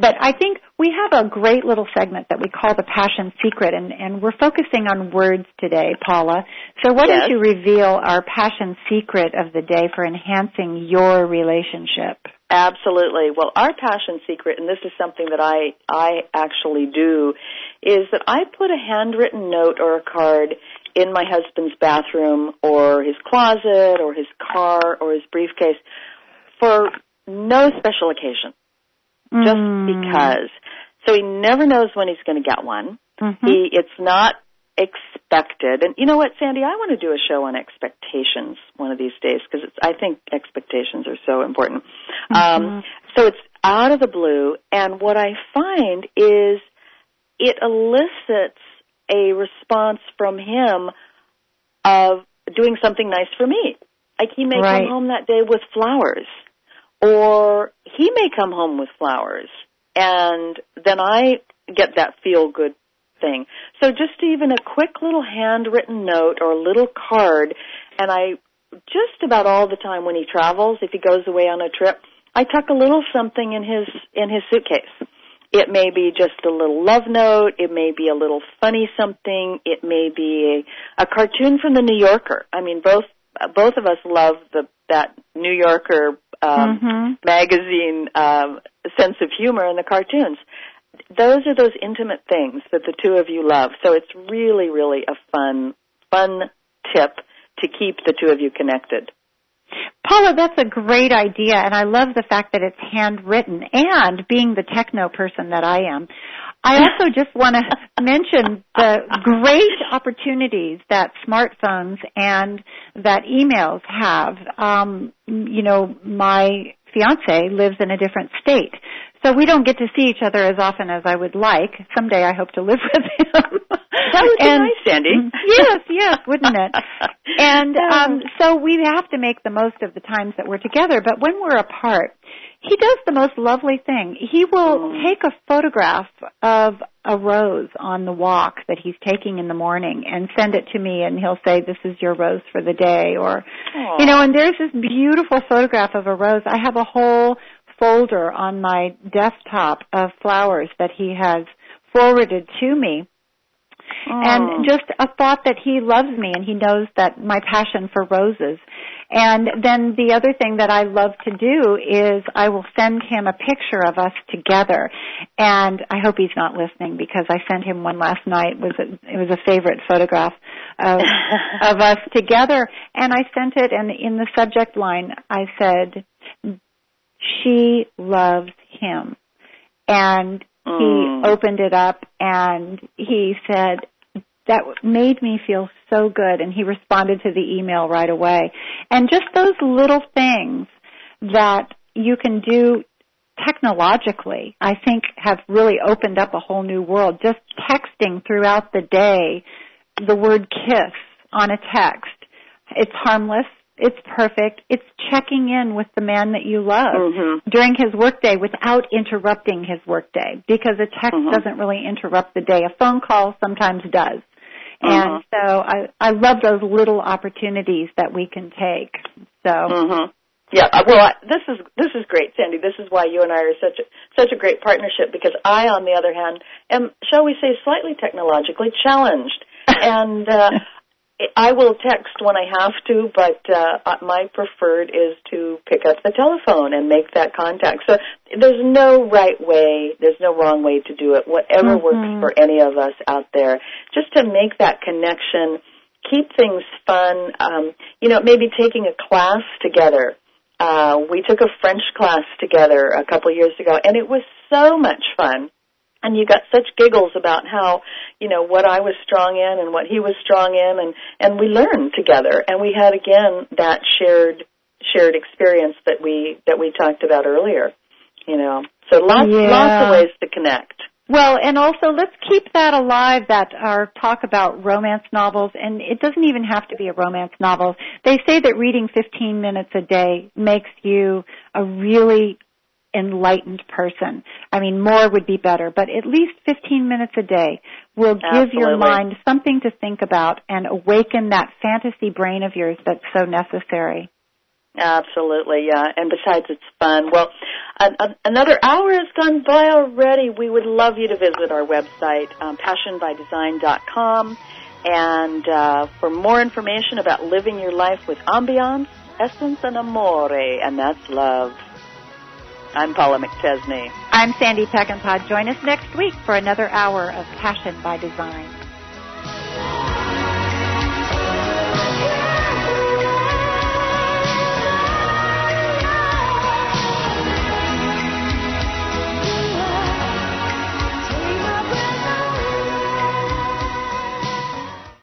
but I think we have a great little segment that we call the Passion Secret, and, and we're focusing on words today, Paula. So why yes. don't you reveal our Passion Secret of the day for enhancing your relationship? Absolutely. Well, our Passion Secret, and this is something that I, I actually do, is that I put a handwritten note or a card in my husband's bathroom or his closet or his car or his briefcase for no special occasion, just mm. because. So he never knows when he's going to get one. Mm-hmm. He, it's not expected. And you know what, Sandy, I want to do a show on expectations one of these days, because I think expectations are so important. Mm-hmm. Um, so it's out of the blue, and what I find is it elicits a response from him of doing something nice for me. Like he may right. come home that day with flowers. Or he may come home with flowers, and then I get that feel-good thing. So just even a quick little handwritten note or a little card, and I just about all the time when he travels, if he goes away on a trip, I tuck a little something in his in his suitcase. It may be just a little love note. It may be a little funny something. It may be a, a cartoon from the New Yorker. I mean, both both of us love the that New Yorker Um, mm-hmm. magazine um, sense of humor and the cartoons. Those are those intimate things that the two of you love. So it's really, really a fun, fun tip to keep the two of you connected. Paula, that's a great idea, and I love the fact that it's handwritten. And being the techno person that I am, I also just want to mention the great opportunities that smartphones and that emails have. Um, you know, my fiancé lives in a different state, so we don't get to see each other as often as I would like. Someday I hope to live with him. That would be and, nice, Sandy. Yes, yes, wouldn't it? And um, so we have to make the most of the times that we're together. But when we're apart, he does the most lovely thing. He will mm. take a photograph of a rose on the walk that he's taking in the morning and send it to me, and he'll say, this is your rose for the day. Or, Aww. You know, and there's this beautiful photograph of a rose. I have a whole folder on my desktop of flowers that he has forwarded to me. Oh. And just a thought that he loves me and he knows that my passion for roses. And then the other thing that I love to do is I will send him a picture of us together. And I hope he's not listening, because I sent him one last night. It was a, it was a favorite photograph of, of us together. And I sent it, and in the subject line I said, she loves him. And he opened it up, and he said, that made me feel so good, and he responded to the email right away. And just those little things that you can do technologically, I think, have really opened up a whole new world. Just texting throughout the day the word kiss on a text, it's harmless. It's perfect. It's checking in with the man that you love mm-hmm. during his workday without interrupting his workday, because a text mm-hmm. doesn't really interrupt the day. A phone call sometimes does. Mm-hmm. And so I, I love those little opportunities that we can take. So mm-hmm. yeah, well, I, this is this is great, Sandy. This is why you and I are such a, such a great partnership, because I, on the other hand, am, shall we say, slightly technologically challenged. And uh I will text when I have to, but uh, my preferred is to pick up the telephone and make that contact. So there's no right way, there's no wrong way to do it. Whatever mm-hmm. works for any of us out there, just to make that connection, keep things fun. Um, you know, maybe taking a class together. Uh, we took a French class together a couple years ago, and it was so much fun. And you got such giggles about how, you know, what I was strong in and what he was strong in, and, and we learned together. And we had, again, that shared shared experience that we that we talked about earlier, you know. So lots, yeah. lots of ways to connect. Well, and also let's keep that alive, that our talk about romance novels, and it doesn't even have to be a romance novel. They say that reading fifteen minutes a day makes you a really enlightened person. I mean, more would be better, but at least fifteen minutes a day will give Absolutely. Your mind something to think about and awaken that fantasy brain of yours that's so necessary. Absolutely, yeah. And besides, it's fun. Well, a, a, another hour has gone by already. We would love you to visit our website, um, passion by design dot com, and uh, for more information about living your life with ambiance, essence, and amore, and that's love. I'm Paula McChesney. I'm Sandy Peckinpah. Join us next week for another hour of Passion by Design.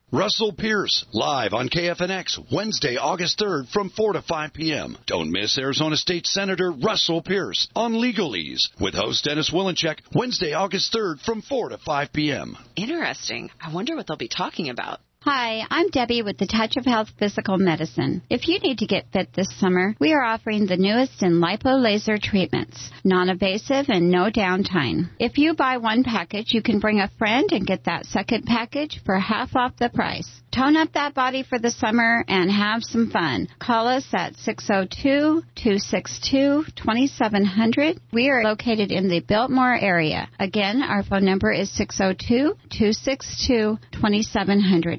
Russell Pearce, live on K F N X, Wednesday, August third from four to five p.m. Don't miss Arizona State Senator Russell Pearce on Legalese with host Dennis Wilenchik, Wednesday, August third from four to five p.m. Interesting. I wonder what they'll be talking about. Hi, I'm Debbie with the Touch of Health Physical Medicine. If you need to get fit this summer, we are offering the newest in lipo laser treatments, non-invasive and no downtime. If you buy one package, you can bring a friend and get that second package for half off the price. Tone up that body for the summer and have some fun. Call us at six oh two, two six two, two seven zero zero. We are located in the Biltmore area. Again, our phone number is six oh two, two six two, two seven zero zero.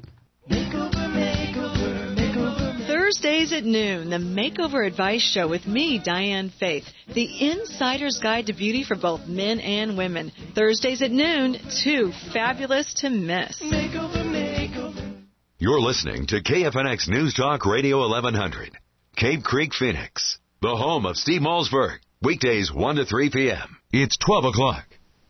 Makeover, makeover, makeover. Thursdays at noon, the Makeover Advice Show with me, Diane Faith, the insider's guide to beauty for both men and women. Thursdays at noon, too fabulous to miss. Makeover, makeover. You're listening to K F N X News Talk Radio eleven hundred, Cape Creek, Phoenix, the home of Steve Malzberg, weekdays one to three p.m. It's twelve o'clock.